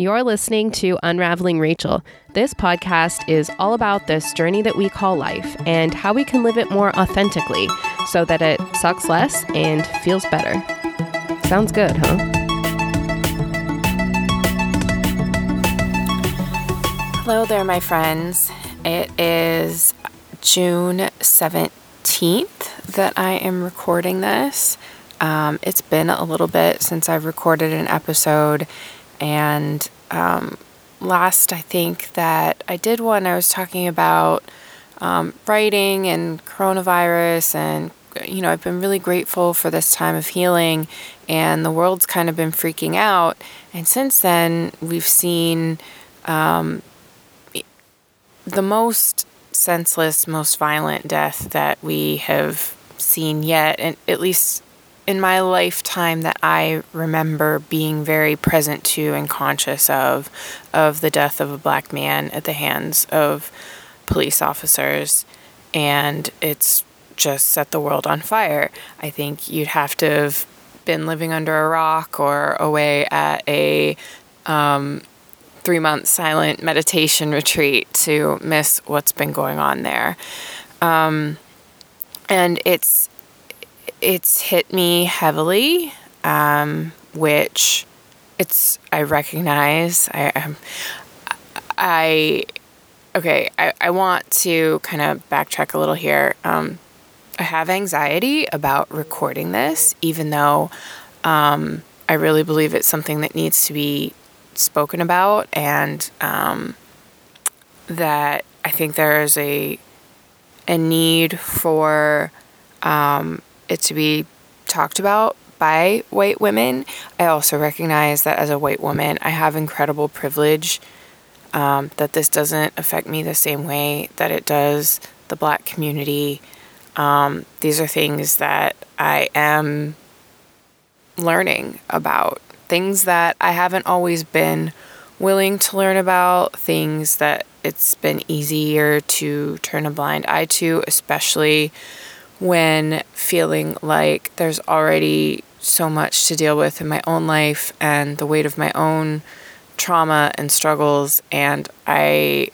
You're listening to Unraveling Rachel. This podcast is all about this journey that we call life and how we can live it more authentically so that it sucks less and feels better. Sounds good, huh? Hello there, my friends. It is June 17th that I am recording this. It's been a little bit since I've recorded an episode, and last I think that I did one, I was talking about writing and coronavirus, and you know, I've been really grateful for this time of healing, and the world's kind of been freaking out, and since then we've seen the most senseless, most violent death that we have seen yet, and at least in my lifetime that I remember being very present to and conscious of the death of a black man at the hands of police officers. And it's just set the world on fire. I think you'd have to have been living under a rock or away at a 3-month silent meditation retreat to miss what's been going on there. And it's hit me heavily, which I recognize. I want to kind of backtrack a little here. I have anxiety about recording this, even though, I really believe it's something that needs to be spoken about, and, that I think there is a need for, it to be talked about by white women. I also recognize that as a white woman, I have incredible privilege, that this doesn't affect me the same way that it does the black community. These are things that I am learning about, things that I haven't always been willing to learn about, things that it's been easier to turn a blind eye to, especially when feeling like there's already so much to deal with in my own life and the weight of my own trauma and struggles. And I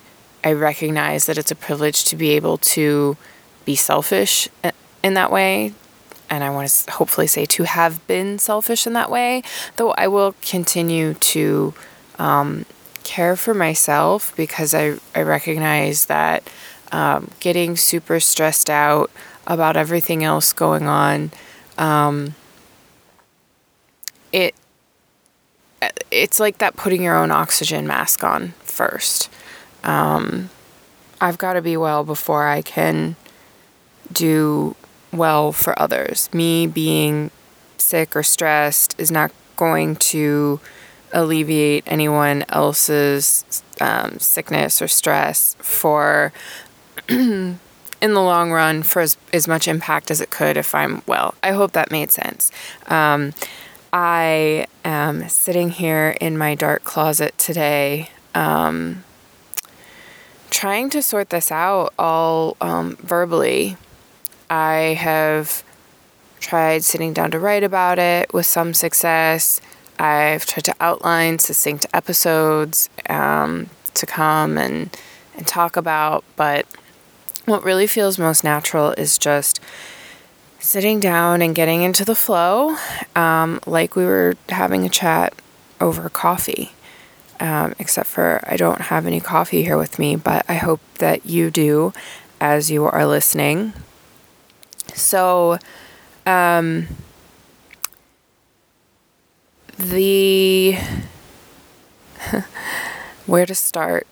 recognize that it's a privilege to be able to be selfish in that way. And I want to hopefully say to have been selfish in that way, though I will continue to care for myself, because I recognize that getting super stressed out about everything else going on, it's like that putting your own oxygen mask on first. I've got to be well before I can do well for others. Me being sick or stressed is not going to alleviate anyone else's sickness or stress for in the long run for as much impact as it could if I'm well. I hope that made sense. I am sitting here in my dark closet today, trying to sort this out all verbally. I have tried sitting down to write about it with some success. I've tried to outline succinct episodes to come and talk about, but what really feels most natural is just sitting down and getting into the flow, like we were having a chat over coffee, except for I don't have any coffee here with me, but I hope that you do as you are listening. So where to start?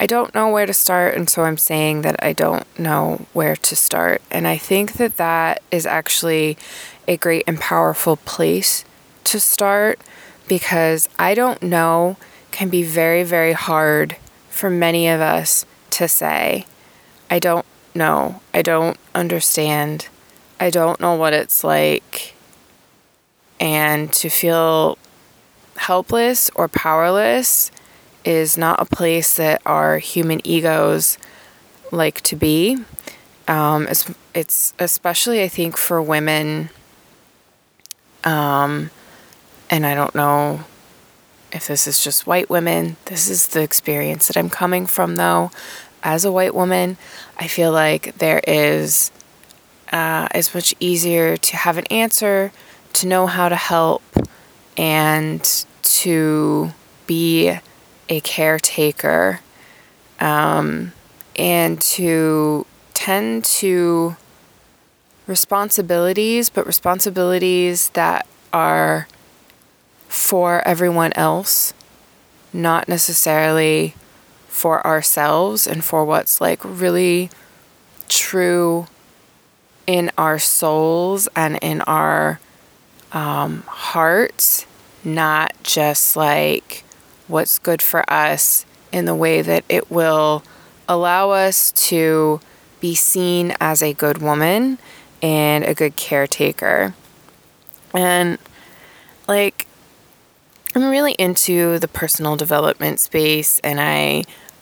I don't know where to start, and so I'm saying that I don't know where to start. And I think that that is actually a great and powerful place to start, because I don't know can be very, very hard for many of us to say. I don't know. I don't understand. I don't know what it's like. And to feel helpless or powerless is not a place that our human egos like to be. It's especially, I think, for women, and I don't know if this is just white women, this is the experience that I'm coming from though. As a white woman, I feel like there is, it's much easier to have an answer, to know how to help, and to be a caretaker, and to tend to responsibilities, but responsibilities that are for everyone else, not necessarily for ourselves and for what's like really true in our souls and in our hearts, not just like what's good for us in the way that it will allow us to be seen as a good woman and a good caretaker. And like, I'm really into the personal development space, and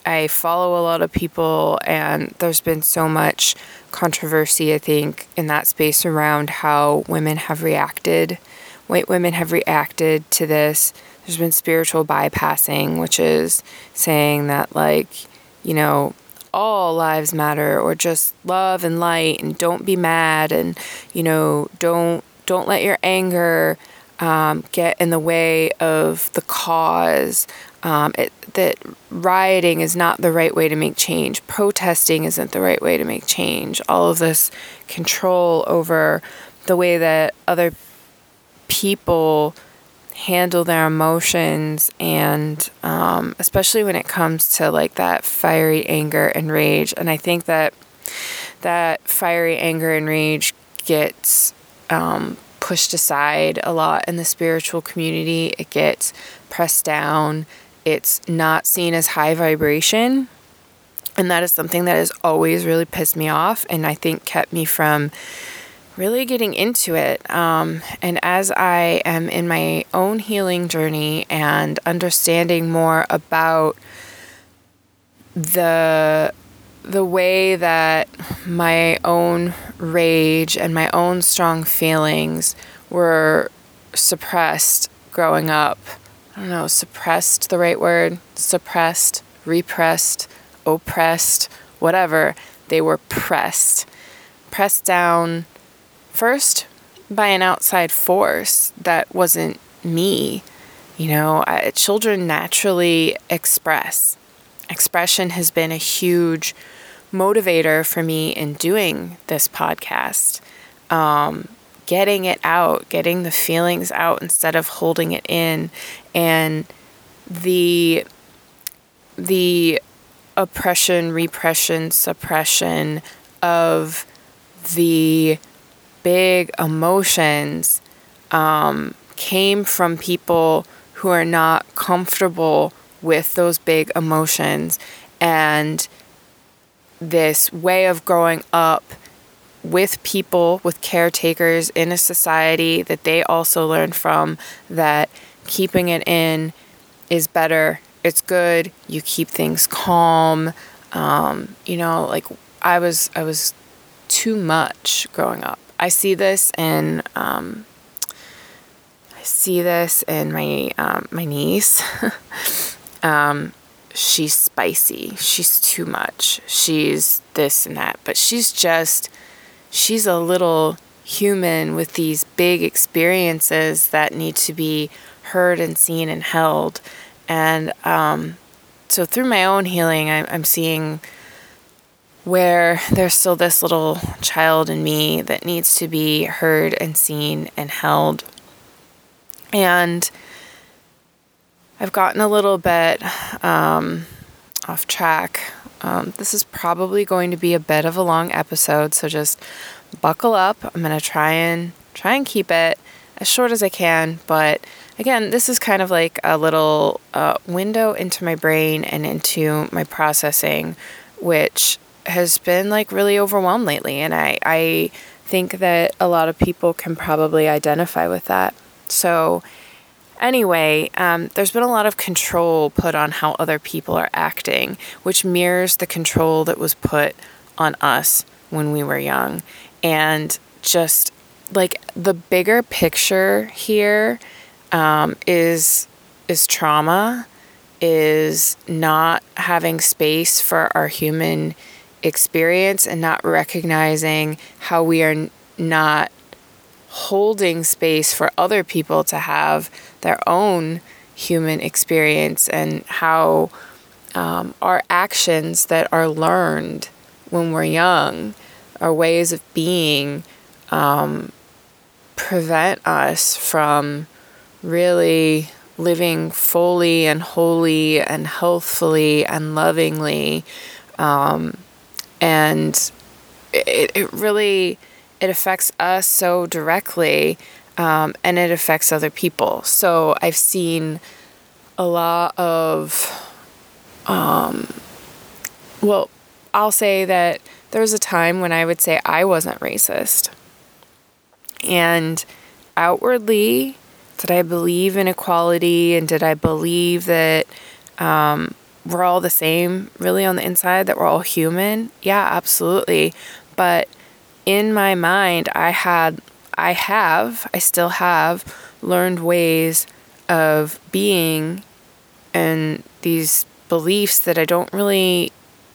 I follow a lot of people, and there's been so much controversy, I think, in that space around how women have reacted, white women have reacted to this. There's been spiritual bypassing, which is saying that, like, you know, all lives matter, or just love and light, and don't be mad, and, you know, don't let your anger get in the way of the cause, that rioting is not the right way to make change, protesting isn't the right way to make change, all of this control over the way that other people handle their emotions, and especially when it comes to like that fiery anger and rage. And I think that that fiery anger and rage gets pushed aside a lot in the spiritual community. It gets pressed down. It's not seen as high vibration. And that is something that has always really pissed me off, and I think kept me from really getting into it. And as I am in my own healing journey and understanding more about the way that my own rage and my own strong feelings were suppressed growing up. I don't know, suppressed the right word? Suppressed, repressed, oppressed, whatever. They were pressed. Pressed down first by an outside force that wasn't me. You know, children naturally express. Expression has been a huge motivator for me in doing this podcast. Getting it out, getting the feelings out instead of holding it in. And the oppression, repression, suppression of the big emotions came from people who are not comfortable with those big emotions, and this way of growing up with people, with caretakers in a society that they also learn from, that keeping it in is better, it's good, you keep things calm. You know, like I was too much growing up. I see this in my my niece. She's spicy. She's too much. She's this and that. But she's a little human with these big experiences that need to be heard and seen and held. And so through my own healing, I'm seeing where there's still this little child in me that needs to be heard and seen and held. And I've gotten a little bit off track. This is probably going to be a bit of a long episode, so just buckle up. I'm going to try and keep it as short as I can. But again, this is kind of like a little window into my brain and into my processing, which has been like really overwhelmed lately. And I think that a lot of people can probably identify with that. So anyway, there's been a lot of control put on how other people are acting, which mirrors the control that was put on us when we were young. And just like the bigger picture here is is trauma, is not having space for our human experience and not recognizing how we are not holding space for other people to have their own human experience, and how our actions that are learned when we're young, our ways of being, prevent us from really living fully and wholly and healthfully and lovingly. And it really affects us so directly, and it affects other people. So I've seen a lot of, I'll say that there was a time when I would say I wasn't racist. And outwardly, did I believe in equality, and did I believe that we're all the same, really, on the inside, that we're all human? Yeah, absolutely. But in my mind, I still have learned ways of being and these beliefs that I don't really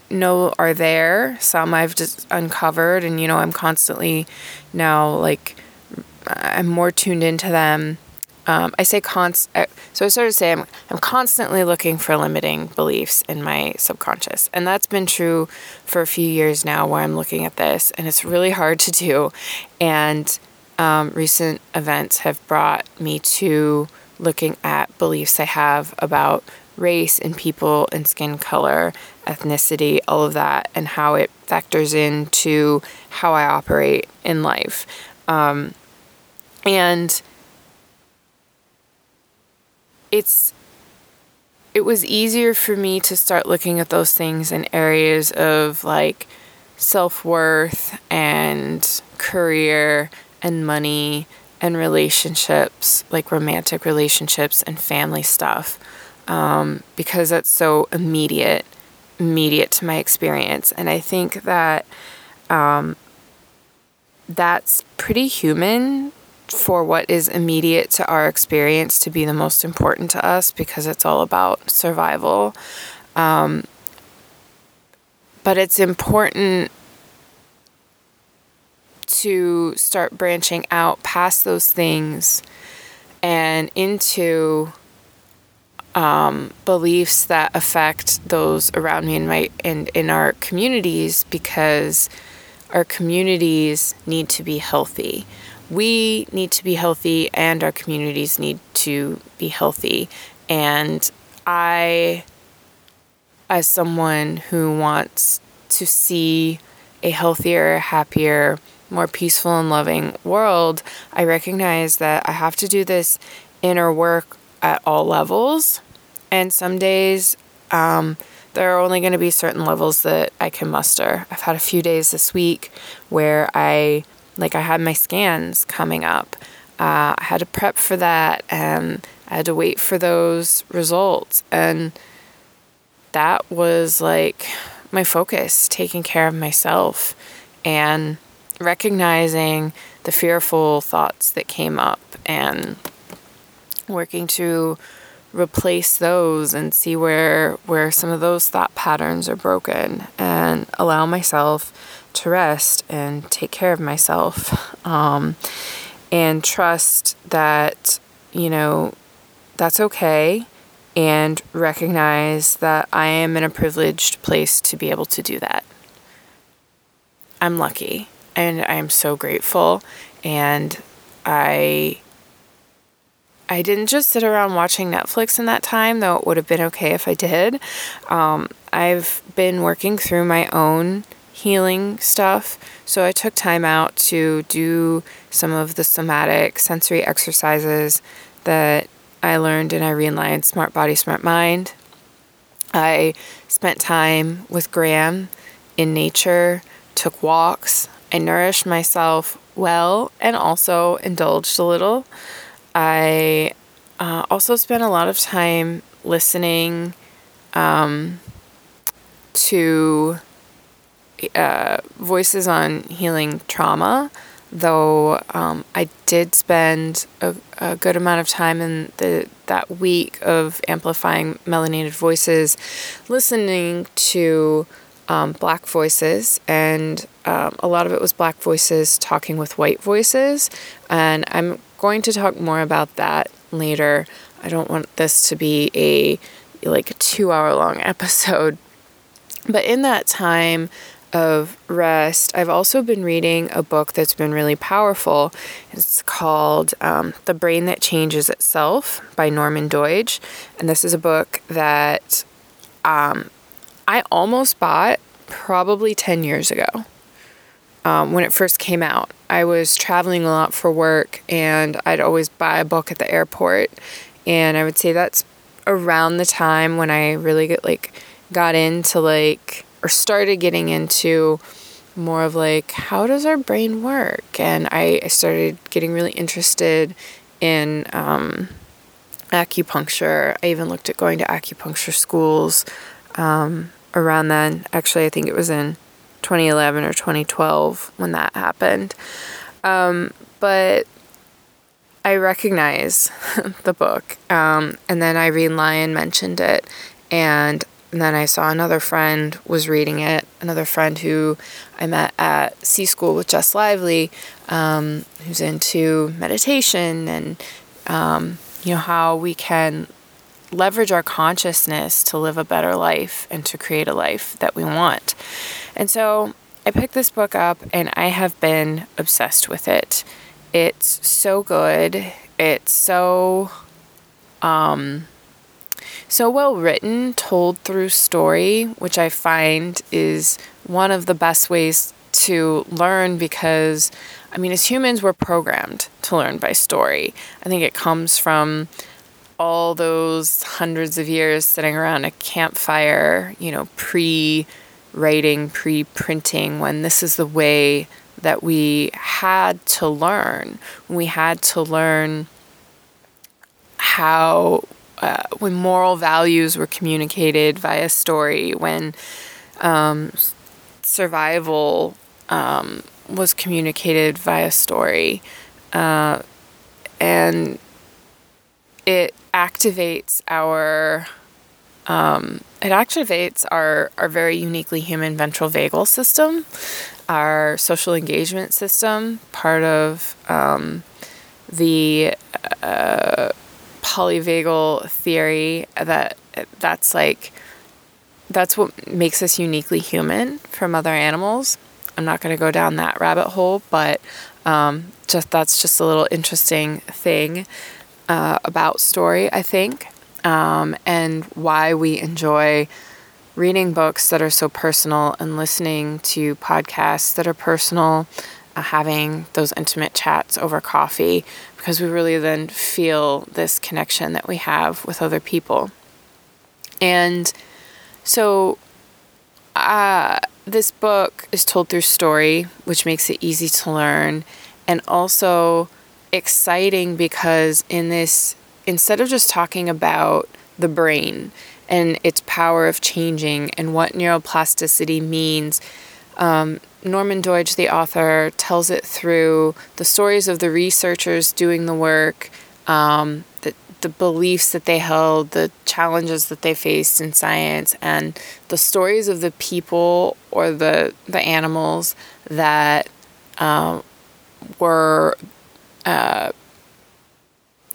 know are there. Some I've just uncovered, and, I'm constantly now, I'm more tuned into them. I'm constantly looking for limiting beliefs in my subconscious. And that's been true for a few years now, where I'm looking at this, and it's really hard to do. And recent events have brought me to looking at beliefs I have about race and people and skin color, ethnicity, all of that, and how it factors into how I operate in life. And it was easier for me to start looking at those things in areas of self-worth and career and money and relationships, romantic relationships and family stuff, because that's so immediate to my experience. And I think that that's pretty human for what is immediate to our experience to be the most important to us, because it's all about survival. But it's important to start branching out past those things and into beliefs that affect those around me and in our communities, because our communities need to be healthy. We need to be healthy, and our communities need to be healthy. And I, as someone who wants to see a healthier, happier, more peaceful and loving world, I recognize that I have to do this inner work at all levels. And some days, there are only going to be certain levels that I can muster. I've had a few days this week where I had my scans coming up. I had to prep for that, and I had to wait for those results. And that was my focus, taking care of myself and recognizing the fearful thoughts that came up and working to replace those and see where some of those thought patterns are broken, and allow myself to rest and take care of myself, and trust that, that's okay, and recognize that I am in a privileged place to be able to do that. I'm lucky, and I'm so grateful, and I didn't just sit around watching Netflix in that time, though it would have been okay if I did. I've been working through my own healing stuff. So I took time out to do some of the somatic sensory exercises that I learned in Irene Lyon's Smart Body, Smart Mind. I spent time with Graham in nature, took walks. I nourished myself well and also indulged a little. I also spent a lot of time listening to voices on healing trauma, though I did spend a good amount of time in the that week of amplifying melanated voices, listening to Black voices, and a lot of it was Black voices talking with white voices, and I'm going to talk more about that later. I don't want this to be a 2-hour long episode. But in that time of rest, I've also been reading a book that's been really powerful. It's called The Brain That Changes Itself by Norman Doidge. And this is a book that I almost bought probably 10 years ago when it first came out. I was traveling a lot for work, and I'd always buy a book at the airport. And I would say that's around the time when I really started getting into more of how does our brain work? And I started getting really interested in acupuncture. I even looked at going to acupuncture schools around then. Actually, I think it was in 2011 or 2012 when that happened. But I recognize the book. And then Irene Lyon mentioned it. And then I saw another friend was reading it, another friend who I met at C School with Jess Lively, who's into meditation and, how we can leverage our consciousness to live a better life and to create a life that we want. And so I picked this book up and I have been obsessed with it. It's so good. It's so well written, told through story, which I find is one of the best ways to learn because, as humans, we're programmed to learn by story. I think it comes from all those hundreds of years sitting around a campfire, pre-writing, pre-printing, when this is the way that we had to learn. We had to learn how... when moral values were communicated via story, when survival was communicated via story, and it activates our very uniquely human ventral vagal system, our social engagement system, part of the polyvagal theory that's what makes us uniquely human from other animals. I'm not going to go down that rabbit hole, but that's just a little interesting thing about story, I think, and why we enjoy reading books that are so personal and listening to podcasts that are personal, having those intimate chats over coffee, because we really then feel this connection that we have with other people. And so this book is told through story, which makes it easy to learn and also exciting because instead of just talking about the brain and its power of changing and what neuroplasticity means, Norman Doidge, the author, tells it through the stories of the researchers doing the work, the beliefs that they held, the challenges that they faced in science, and the stories of the people or the animals that were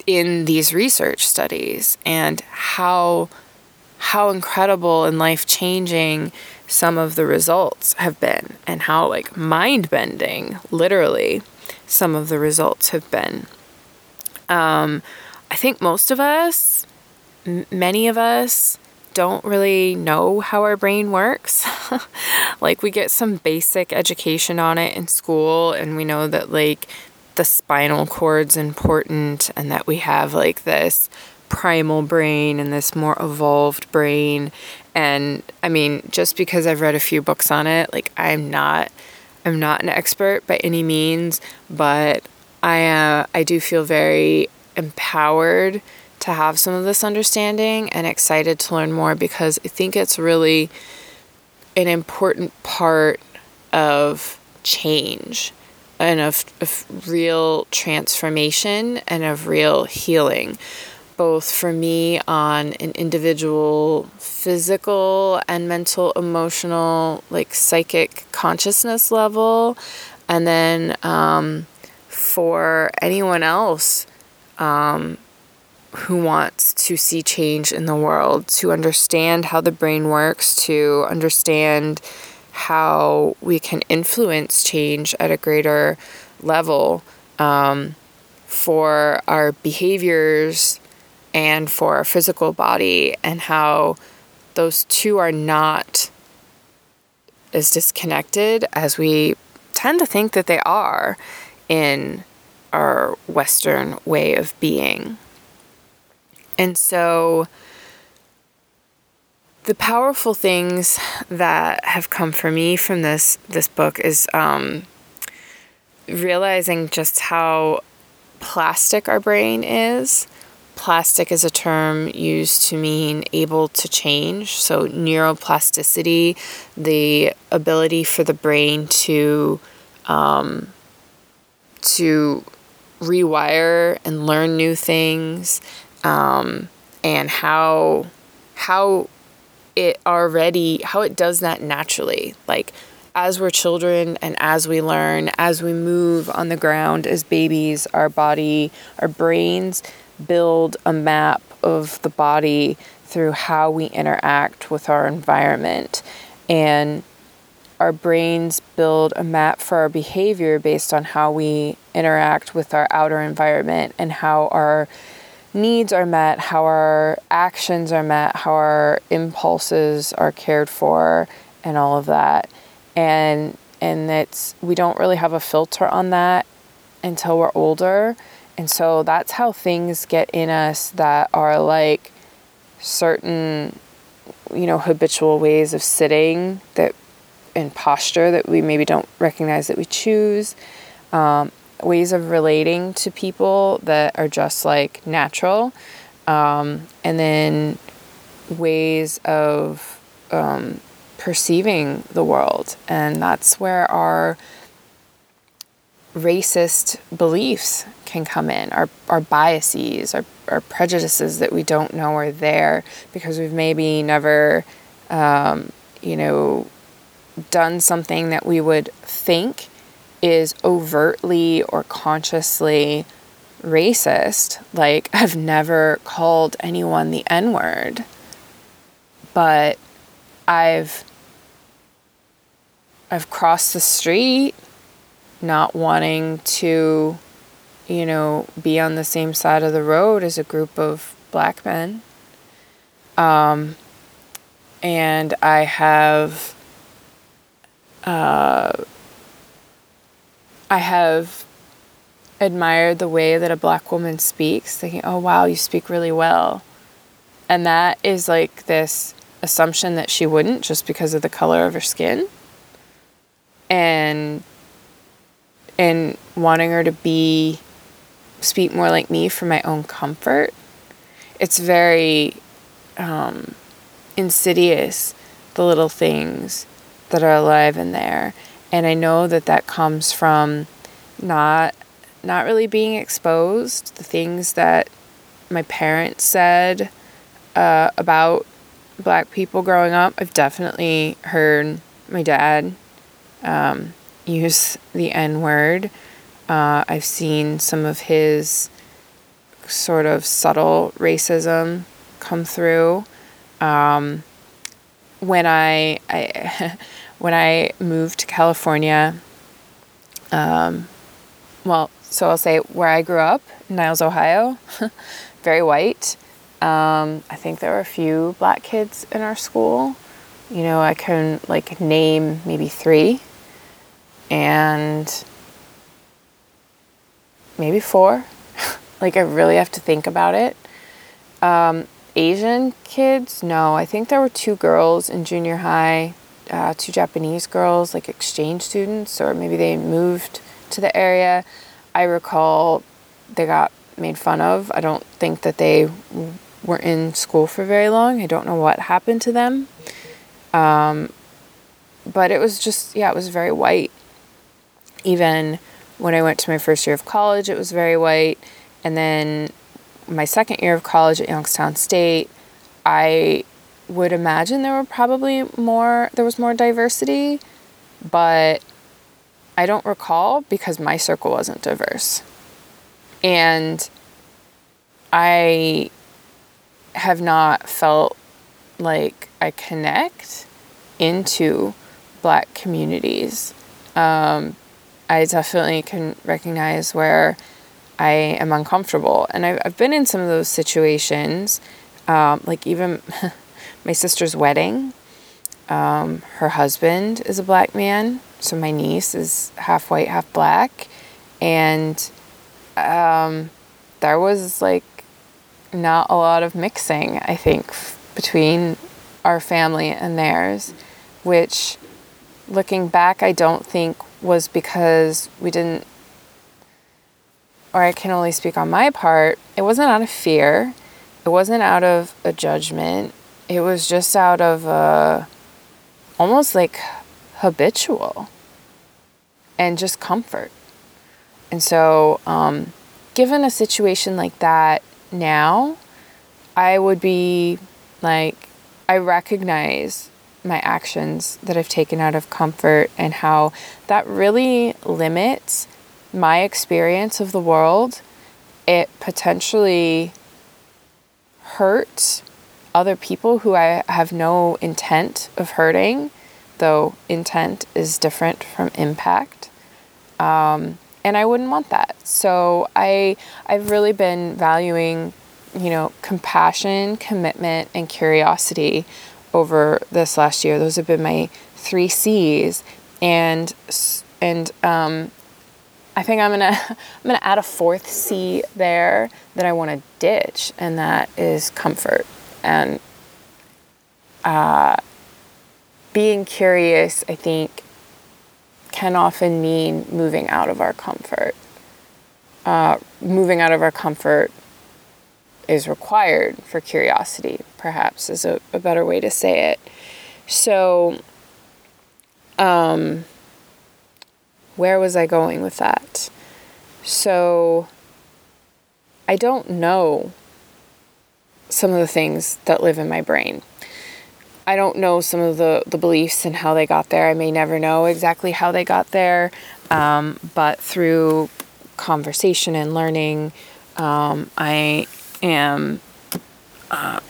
in these research studies, and how incredible and life-changing some of the results have been, and how mind-bending, literally, some of the results have been. I think most of us, many of us, don't really know how our brain works. We get some basic education on it in school, and we know that the spinal cord's important, and that we have this primal brain and this more evolved brain. And just because I've read a few books on it, I'm not an expert by any means, but I do feel very empowered to have some of this understanding and excited to learn more, because I think it's really an important part of change and of real transformation and of real healing. both for me on an individual physical and mental, emotional, like psychic consciousness level. And then for anyone else who wants to see change in the world, to understand how the brain works, to understand how we can influence change at a greater level for our behaviors and for our physical body, and how those two are not as disconnected as we tend to think that they are in our Western way of being. And so the powerful things that have come for me from this book is realizing just how plastic our brain is. Plastic is a term used to mean able to change. So neuroplasticity, the ability for the brain to rewire and learn new things, and how it does that naturally. Like, as we're children and as we learn, as we move on the ground as babies, our brains build a map of the body through how we interact with our environment. And our brains build a map for our behavior based on how we interact with our outer environment, and how our needs are met, how our actions are met, how our impulses are cared for, and all of that. And that's, we don't really have a filter on that until we're older. And so that's how things get in us that are like certain, habitual ways of sitting that and posture that we maybe don't recognize that we choose, ways of relating to people that are just like natural, and then ways of perceiving the world. And that's where our racist beliefs can come in, our biases, our prejudices that we don't know are there because we've maybe never, done something that we would think is overtly or consciously racist. Like, I've never called anyone the N-word, but I've crossed the street not wanting to, be on the same side of the road as a group of black men. And I have admired the way that a black woman speaks, thinking, oh, wow, you speak really well. And that is like this assumption that she wouldn't just because of the color of her skin. And wanting her to speak more like me for my own comfort. It's very insidious, the little things that are alive in there. And I know that comes from not really being exposed. The things that my parents said about black people growing up, I've definitely heard my dad use the N-word. I've seen some of his sort of subtle racism come through. When I moved to California, so I'll say where I grew up, Niles, Ohio, very white. I think there were a few black kids in our school. I can name maybe three and maybe four. I really have to think about it. Asian kids? No, I think there were two girls in junior high, two Japanese girls, exchange students, or maybe they moved to the area. I recall they got made fun of. I don't think that they were in school for very long. I don't know what happened to them. But it was just, it was very white. Even when I went to my first year of college, it was very white. And then my second year of college at Youngstown State, I would imagine there was more diversity, but I don't recall because my circle wasn't diverse. And I have not felt like I connect into Black communities. I definitely can recognize where I am uncomfortable. And I've been in some of those situations, like even my sister's wedding. Her husband is a Black man, so my niece is half white, half Black. And there was like not a lot of mixing, I think, between our family and theirs, which looking back, I don't think was because we didn't, or I can only speak on my part, it wasn't out of fear. It wasn't out of a judgment. It was just out of a, almost like habitual and just comfort. And so given a situation like that now, I would be like, I recognize my actions that I've taken out of comfort and how that really limits my experience of the world. It potentially hurts other people who I have no intent of hurting, though intent is different from impact. And I wouldn't want that. So I've really been valuing, compassion, commitment, and curiosity over this last year. Those have been my 3 C's, and I think I'm gonna add a 4th C there that I want to ditch, and that is comfort and being curious. I think can often mean moving out of our comfort is required for curiosity, perhaps is a better way to say it. So, where was I going with that? So, I don't know some of the things that live in my brain. I don't know some of the beliefs and how they got there. I may never know exactly how they got there, but through conversation and learning, I am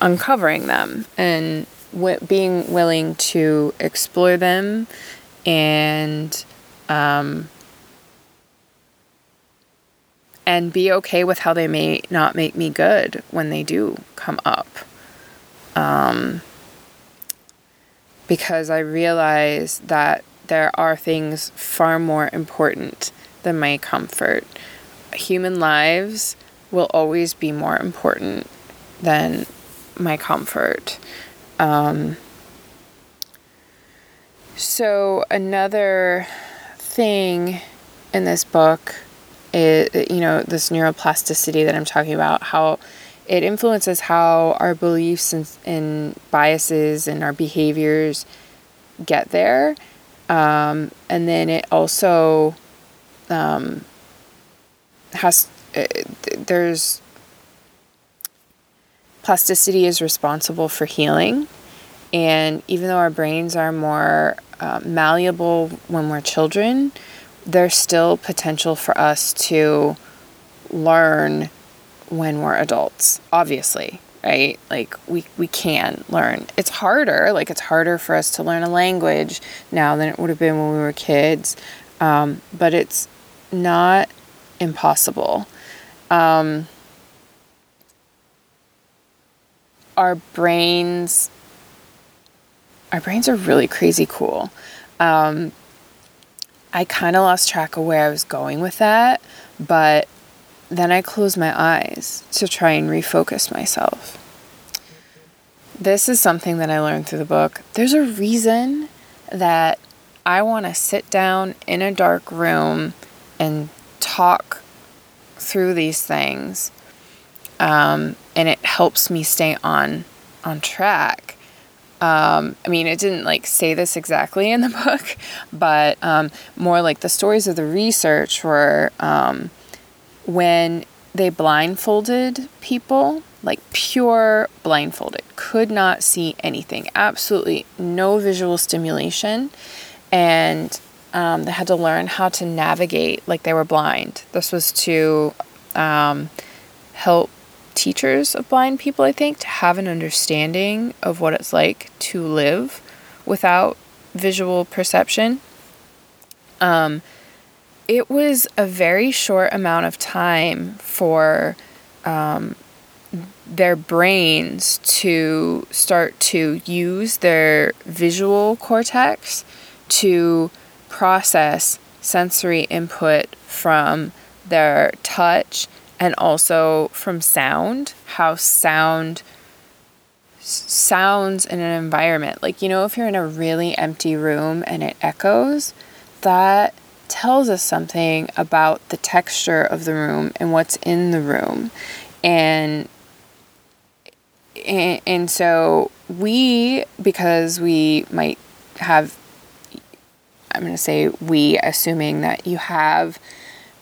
uncovering them and being willing to explore them and be okay with how they may not make me good when they do come up. Because I realize that there are things far more important than my comfort. Human lives will always be more important than my comfort. So another thing in this book is, this neuroplasticity that I'm talking about, how it influences how our beliefs and biases and our behaviors get there. And then it also there's plasticity is responsible for healing. And even though our brains are more malleable when we're children, there's still potential for us to learn when we're adults, obviously, right? Like we can learn. It's harder for us to learn a language now than it would have been when we were kids. But it's not impossible. Our brains are really crazy cool. I kind of lost track of where I was going with that, but then I closed my eyes to try and refocus myself. This is something that I learned through the book. There's a reason that I want to sit down in a dark room and talk through these things. And it helps me stay on track. It didn't say this exactly in the book, but more like the stories of the research were when They blindfolded people, like pure blindfolded, could not see anything, absolutely no visual stimulation. And they had to learn how to navigate like they were blind. This was to help teachers of blind people, I think, to have an understanding of what it's like to live without visual perception. It was a very short amount of time for their brains to start to use their visual cortex to process sensory input from their touch and also from sound, how sound sounds in an environment. Like, you know, if you're in a really empty room and it echoes, that tells us something about the texture of the room and what's in the room. And so we, because we might have, I'm going to say we, assuming that you have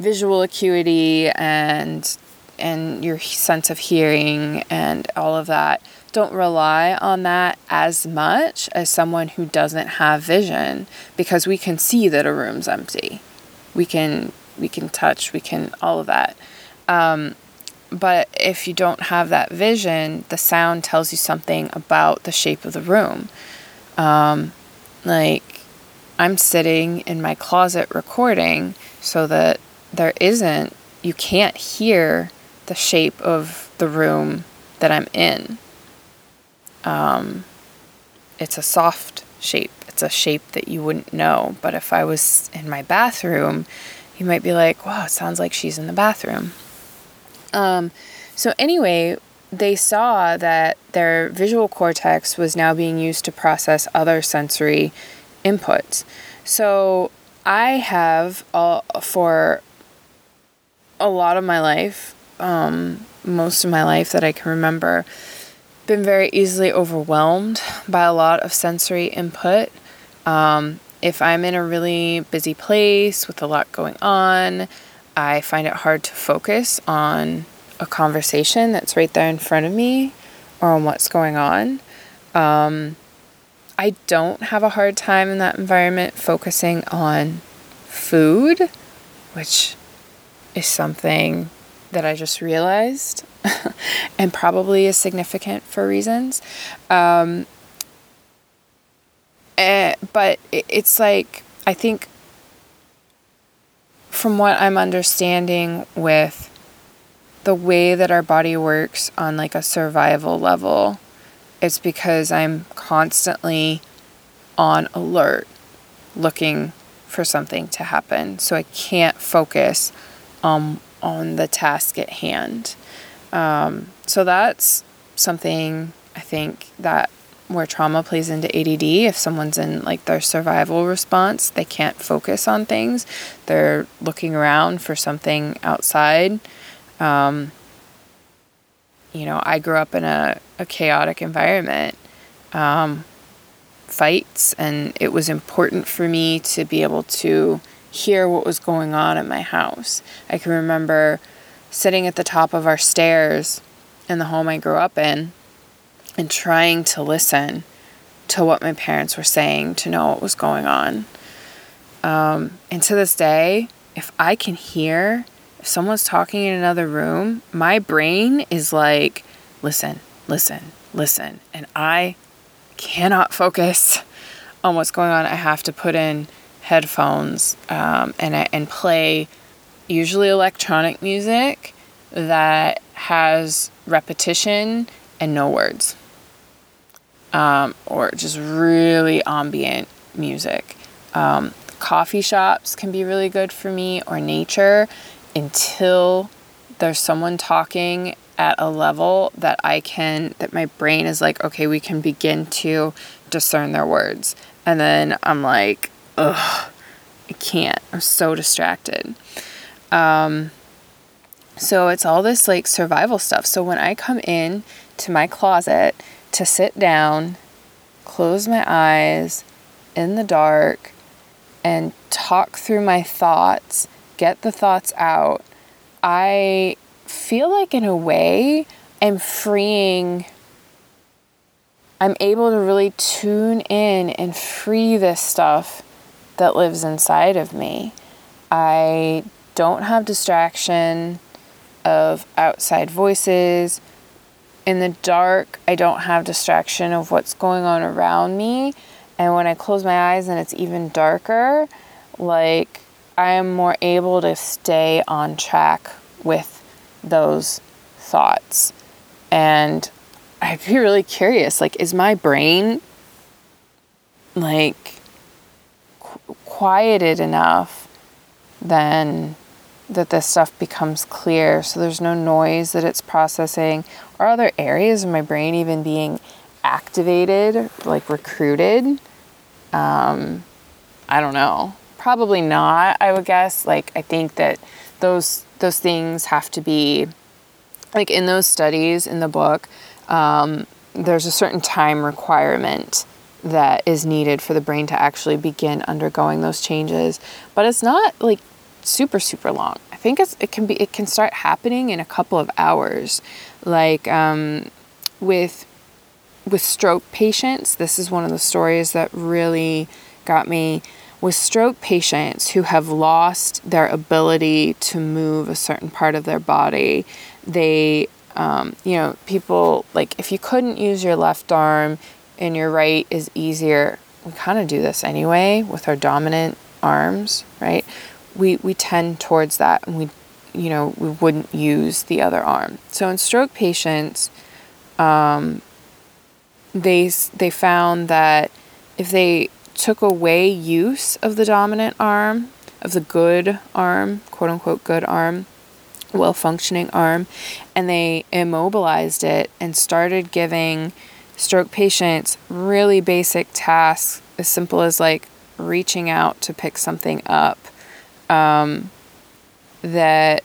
visual acuity and your sense of hearing and all of that, don't rely on that as much as someone who doesn't have vision, because we can see that a room's empty. We can touch, we can, all of that. But if you don't have that vision, the sound tells you something about the shape of the room. Like, I'm sitting in my closet recording so that you can't hear the shape of the room that I'm in. It's a soft shape. It's a shape that you wouldn't know. But if I was in my bathroom, you might be like, wow, it sounds like she's in the bathroom. So anyway, they saw that their visual cortex was now being used to process other sensory inputs. So I have, for a lot of my life, most of my life that I can remember, been very easily overwhelmed by a lot of sensory input. If I'm in a really busy place with a lot going on, I find it hard to focus on a conversation that's right there in front of me or on what's going on. I don't have a hard time in that environment focusing on food, which is something that I just realized and probably is significant for reasons. But it's like, I think from what I'm understanding with the way that our body works on like a survival level, it's because I'm constantly on alert looking for something to happen. So I can't focus on the task at hand. So that's something I think that where trauma plays into ADD. If someone's in like their survival response, they can't focus on things. They're looking around for something outside. You know, I grew up in a chaotic environment, fights, and it was important for me to be able to hear what was going on at my house. I can remember sitting at the top of our stairs in the home I grew up in and trying to listen to what my parents were saying to know what was going on. And to this day, if I can hear, if someone's talking in another room, my brain is like, listen, listen, listen. And I cannot focus on what's going on. I have to put in headphones and play usually electronic music that has repetition and no words, or just really ambient music. Coffee shops can be really good for me, or nature, until there's someone talking at a level that that my brain is like, okay, we can begin to discern their words. And then I'm like, ugh, I can't. I'm so distracted. So it's all this like survival stuff. So when I come in to my closet to sit down, close my eyes in the dark and talk through my thoughts, get the thoughts out, I feel like in a way I'm freeing, I'm able to really tune in and free this stuff that lives inside of me. I don't have distraction of outside voices. In the dark, I don't have distraction of what's going on around me. And when I close my eyes and it's even darker, like, I am more able to stay on track with those thoughts. And I'd be really curious, like, is my brain, like, quieted enough then that this stuff becomes clear, so there's no noise that it's processing? Or other areas of my brain even being activated, like recruited? I don't know. Probably not, I would guess. Like, I think that those things have to be, like, in those studies in the book, there's a certain time requirement that is needed for the brain to actually begin undergoing those changes. But it's not, like, super, super long. I think it can start happening in a couple of hours. Like, with stroke patients, this is one of the stories that really got me. With stroke patients who have lost their ability to move a certain part of their body, they, people, like, if you couldn't use your left arm and your right is easier, we kind of do this anyway with our dominant arms, right? We tend towards that, and we wouldn't use the other arm. So in stroke patients, they found that if they took away use of the dominant arm, of the good arm, quote unquote good arm, well-functioning arm, and they immobilized it and started giving stroke patients really basic tasks, as simple as, like, reaching out to pick something up, that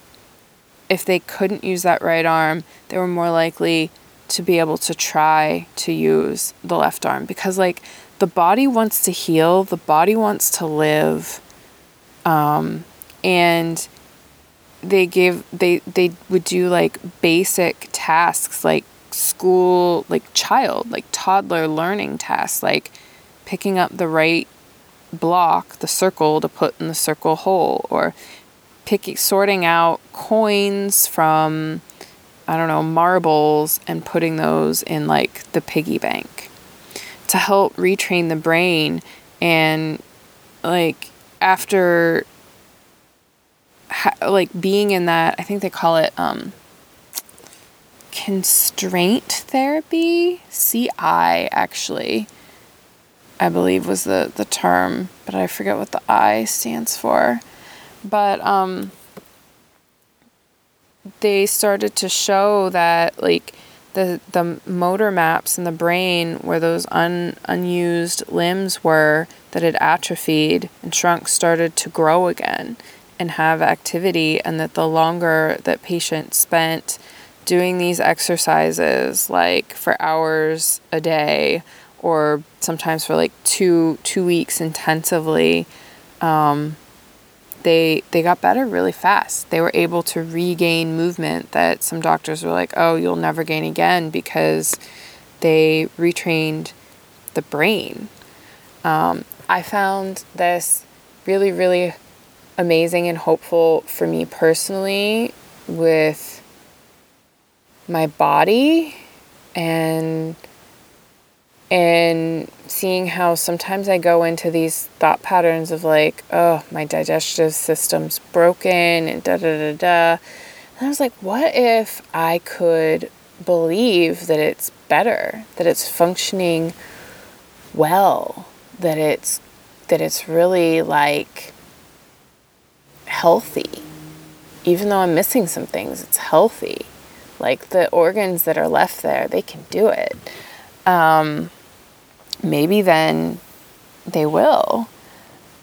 if they couldn't use that right arm, they were more likely to be able to try to use the left arm, because, like, the body wants to heal. The body wants to live. And they would do, like, basic tasks, like school, like child, like toddler learning tasks, like picking up the right block, the circle, to put in the circle hole, or sorting out coins from, I don't know, marbles, and putting those in, like, the piggy bank, to help retrain the brain. And, like, after being in that, I think they call it constraint therapy, CI actually, I believe was the term, but I forget what the I stands for. But they started to show that, like, the motor maps in the brain where those unused limbs were, that had atrophied and shrunk, started to grow again and have activity. And that the longer that patients spent doing these exercises, like for hours a day, or sometimes for like two weeks intensively, they got better really fast. They were able to regain movement that some doctors were like, oh, you'll never gain again, because they retrained the brain. I found this really, really amazing and hopeful for me personally with my body, and seeing how sometimes I go into these thought patterns of, like, oh, my digestive system's broken and da-da-da-da. And I was like, what if I could believe that it's better, that it's functioning well, that it's really, like, healthy? Even though I'm missing some things, it's healthy. Like, the organs that are left there, they can do it. Maybe then they will.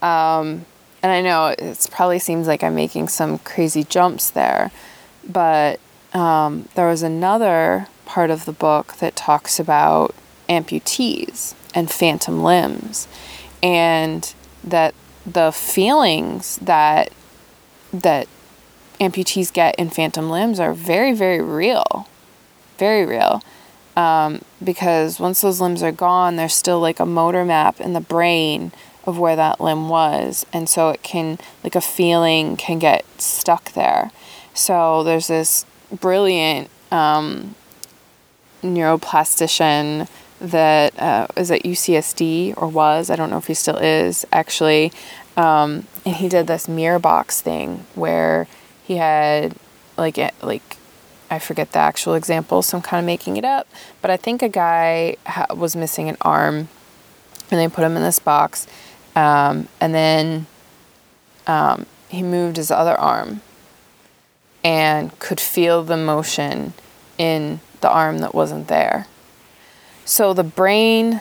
And I know it probably seems like I'm making some crazy jumps there, but there was another part of the book that talks about amputees and phantom limbs, and that the feelings that amputees get in phantom limbs are very, very real. Very real. Because once those limbs are gone, there's still like a motor map in the brain of where that limb was. And so it can, like a feeling can get stuck there. So there's this brilliant neuroplastician that is at UCSD, or was, I don't know if he still is actually. And he did this mirror box thing where he had like, I forget the actual example, so I'm kind of making it up. But I think a guy was missing an arm, and they put him in this box. And then he moved his other arm and could feel the motion in the arm that wasn't there. So the brain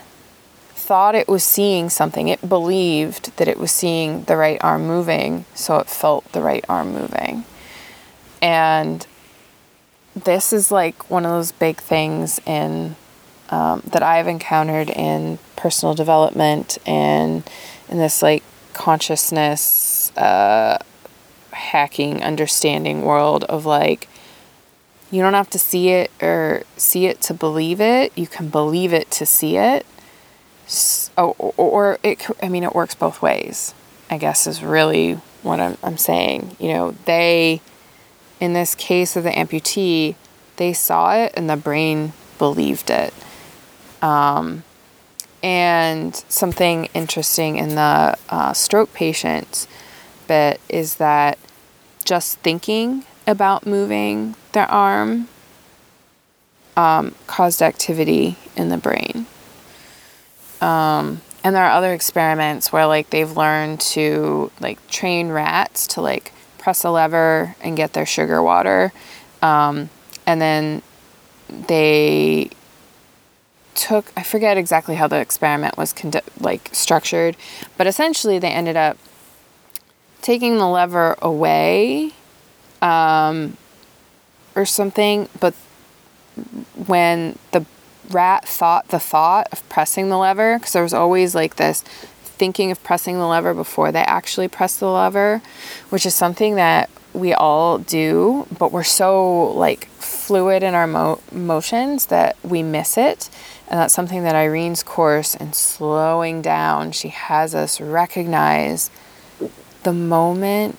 thought it was seeing something. It believed that it was seeing the right arm moving, so it felt the right arm moving. And this is like one of those big things in that I've encountered in personal development and in this like consciousness hacking understanding world of like, you don't have to see it or see it to believe it. You can believe it to see it. It works both ways, I guess, is really what I'm saying. You know, they... in this case of the amputee, they saw it and the brain believed it. And something interesting in the stroke patients bit is that just thinking about moving their arm caused activity in the brain. And there are other experiments where like they've learned to like train rats to like press a lever and get their sugar water. And then they took, I forget exactly how the experiment was structured, but essentially they ended up taking the lever away or something. But when the rat thought the thought of pressing the lever, because there was always like this thinking of pressing the lever before they actually press the lever, which is something that we all do, but we're so like fluid in our motions that we miss it. And that's something that Irene's course in slowing down, she has us recognize the moment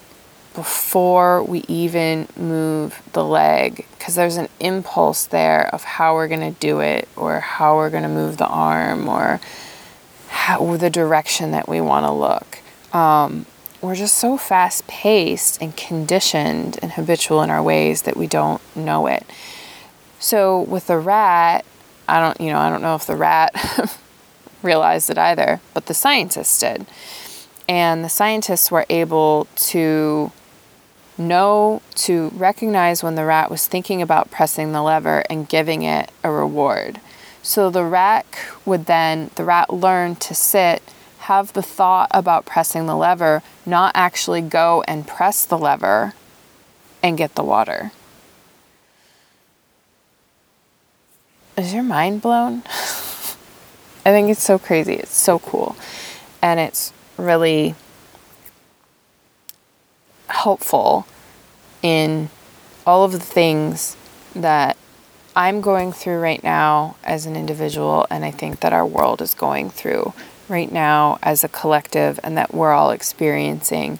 before we even move the leg, because there's an impulse there of how we're going to do it or how we're going to move the arm or the direction that we want to look. We're just so fast-paced and conditioned and habitual in our ways that we don't know it. So with the rat, I don't know if the rat realized it either, but the scientists did. And the scientists were able to recognize when the rat was thinking about pressing the lever and giving it a reward. So the rat learned to sit, have the thought about pressing the lever, not actually go and press the lever and get the water. Is your mind blown? I think it's so crazy. It's so cool. And it's really helpful in all of the things that I'm going through right now as an individual, and I think that our world is going through right now as a collective, and that we're all experiencing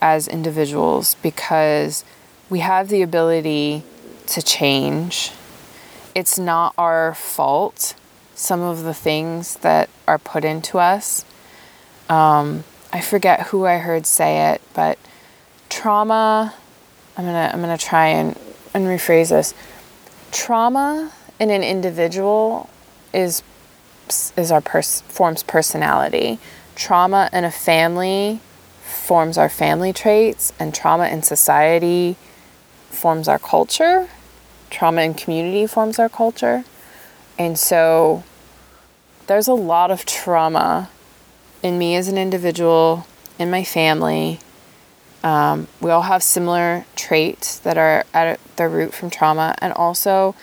as individuals, because we have the ability to change. It's not our fault, some of the things that are put into us. I forget who I heard say it, but trauma, I'm gonna try and rephrase this. Trauma in an individual forms personality. Trauma in a family forms our family traits, and trauma in society forms our culture. Trauma in community forms our culture. And so there's a lot of trauma in me as an individual, in my family. We all have similar traits that are at their root from trauma, and also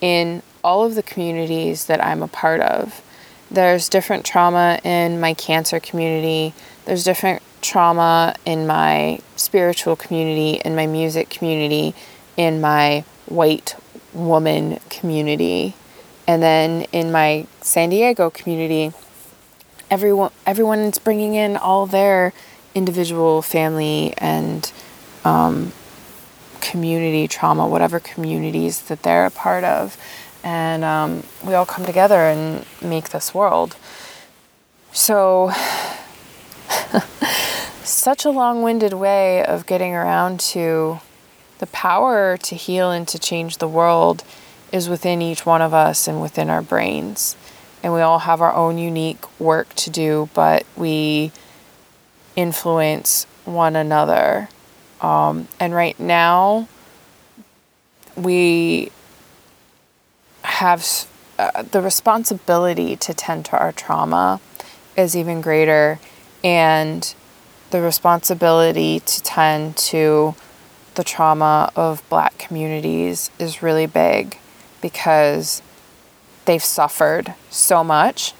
in all of the communities that I'm a part of. There's different trauma in my cancer community. There's different trauma in my spiritual community, in my music community, in my white woman community, and then in my San Diego community, everyone's bringing in all their individual family and community trauma, whatever communities that they're a part of, and we all come together and make this world. So such a long-winded way of getting around to the power to heal and to change the world is within each one of us and within our brains. And we all have our own unique work to do, but we influence one another. And right now, we have the responsibility to tend to our trauma is even greater, and the responsibility to tend to the trauma of Black communities is really big, because they've suffered so much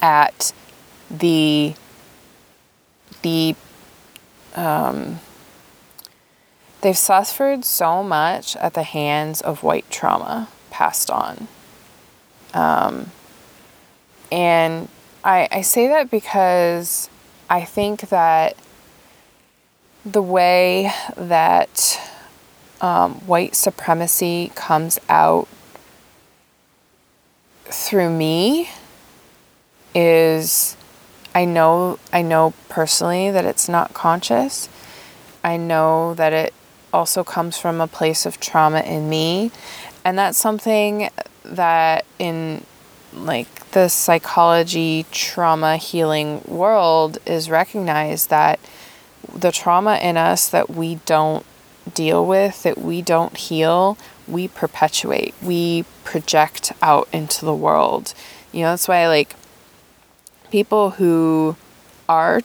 at they've suffered so much at the hands of white trauma passed on. And I say that because I think that the way that white supremacy comes out through me is I know personally that it's not conscious. I know that it also comes from a place of trauma in me, and that's something that in like the psychology trauma healing world is recognized, that the trauma in us that we don't deal with, that we don't heal, we perpetuate, we project out into the world. You know, that's why like people who are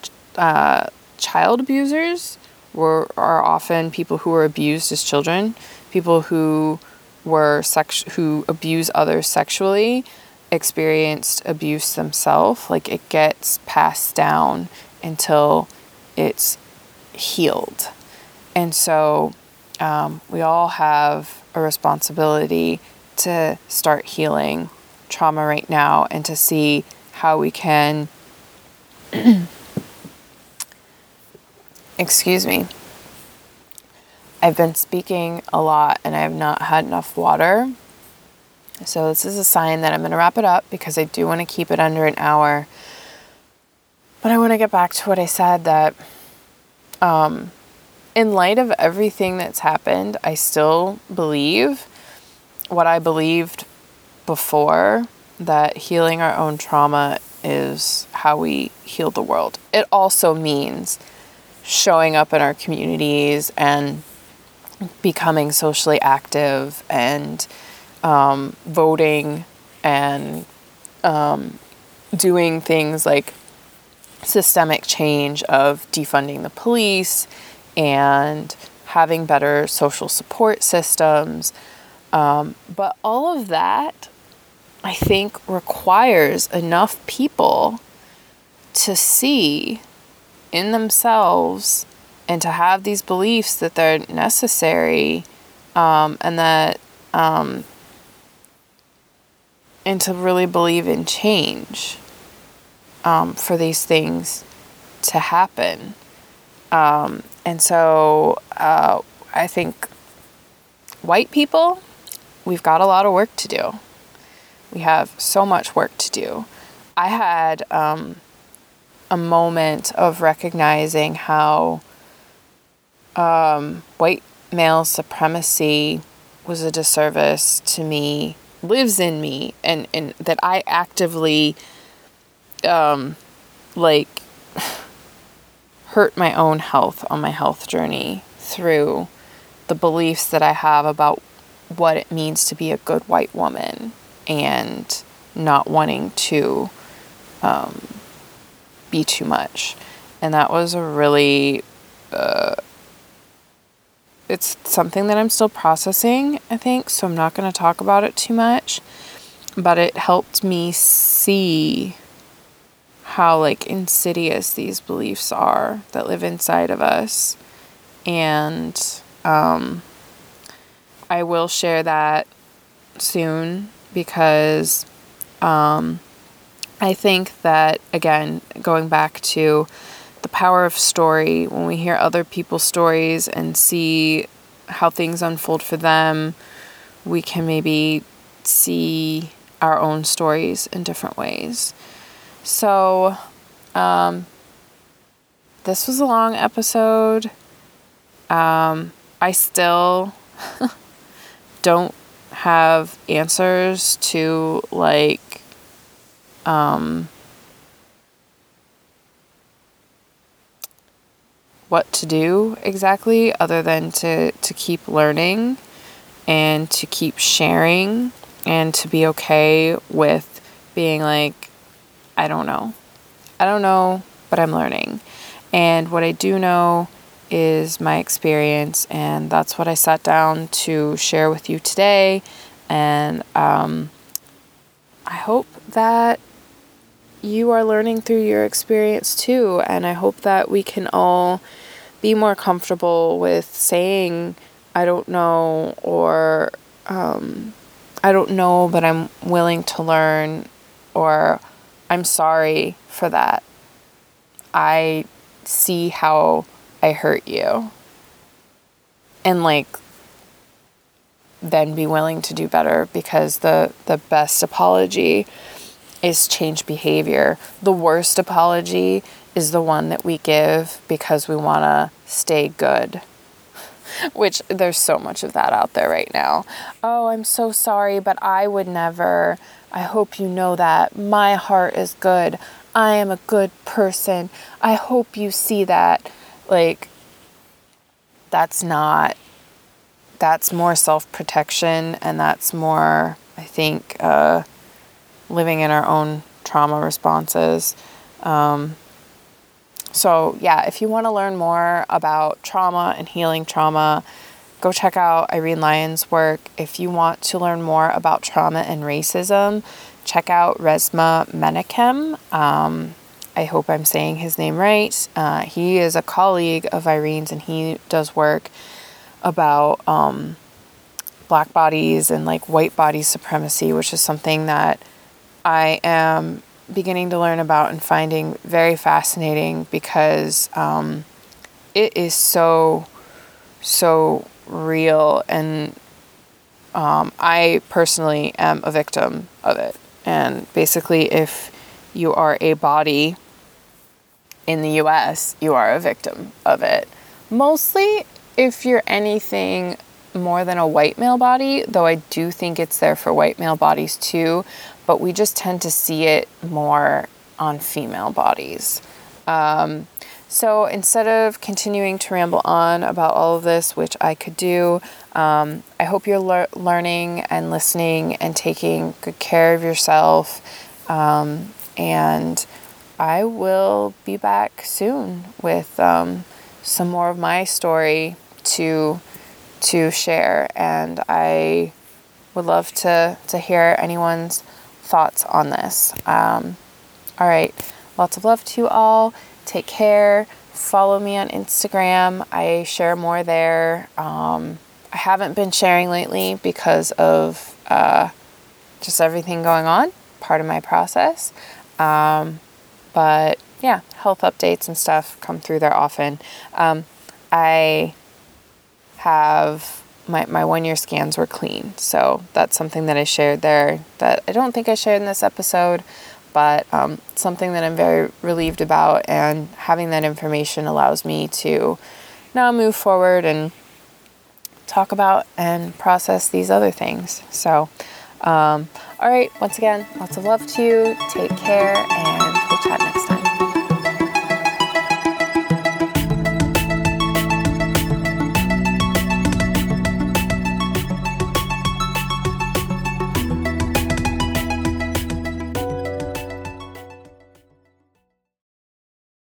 child abusers are often people who were abused as children, people who were who abuse others sexually experienced abuse themselves. Like it gets passed down until it's healed. And so we all have a responsibility to start healing trauma right now, and to see how we can excuse me, I've been speaking a lot and I have not had enough water. So this is a sign that I'm going to wrap it up, because I do want to keep it under an hour. But I want to get back to what I said, that in light of everything that's happened, I still believe what I believed before, that healing our own trauma is how we heal the world. It also means showing up in our communities and becoming socially active and voting and doing things like systemic change of defunding the police and having better social support systems. But all of that, I think, requires enough people to see in themselves and to have these beliefs that they're necessary, and that and to really believe in change for these things to happen. And so I think white people, we've got a lot of work to do. We have so much work to do. I had a moment of recognizing how white male supremacy was a disservice to me, lives in me, and that I actively hurt my own health on my health journey through the beliefs that I have about what it means to be a good white woman, and not wanting to be too much. And that was a really it's something that I'm still processing, I think, so I'm not going to talk about it too much, but it helped me see how, like, insidious these beliefs are that live inside of us. And I will share that soon because I think that, again, going back to the power of story, when we hear other people's stories and see how things unfold for them, we can maybe see our own stories in different ways. So, this was a long episode. I still don't have answers to, like, what to do exactly, other than to keep learning and to keep sharing and to be okay with being like, I don't know, but I'm learning. And what I do know is my experience, and that's what I sat down to share with you today. And I hope that you are learning through your experience too, and I hope that we can all be more comfortable with saying, I don't know, or I don't know, but I'm willing to learn, or I'm sorry for that. I see how I hurt you. And, like, then be willing to do better, because the best apology is change behavior. The worst apology is the one that we give because we want to stay good, which there's so much of that out there right now. Oh, I'm so sorry, but I would never. I hope you know that. My heart is good. I am a good person. I hope you see that. Like, that's more self-protection, and that's more, I think, living in our own trauma responses. So yeah, if you want to learn more about trauma and healing trauma, go check out Irene Lyon's work. If you want to learn more about trauma and racism, check out Resmaa Menakem. I hope I'm saying his name right. He is a colleague of Irene's, and he does work about black bodies and, like, white body supremacy, which is something that I am beginning to learn about and finding very fascinating, because it is so real, and I personally am a victim of it. And basically, if you are a body in the US, you are a victim of it. Mostly if you're anything more than a white male body, though I do think it's there for white male bodies too, but we just tend to see it more on female bodies. So instead of continuing to ramble on about all of this, which I could do, I hope you're learning and listening and taking good care of yourself. And I will be back soon with some more of my story to share, and I would love to hear anyone's thoughts on this. All right, lots of love to you all. Take care. Follow me on Instagram. I share more there. I haven't been sharing lately because of just everything going on, part of my process. But yeah, health updates and stuff come through there often. I have my 1-year scans were clean. So that's something that I shared there that I don't think I shared in this episode, but something that I'm very relieved about, and having that information allows me to now move forward and talk about and process these other things. So all right, once again, lots of love to you. Take care, and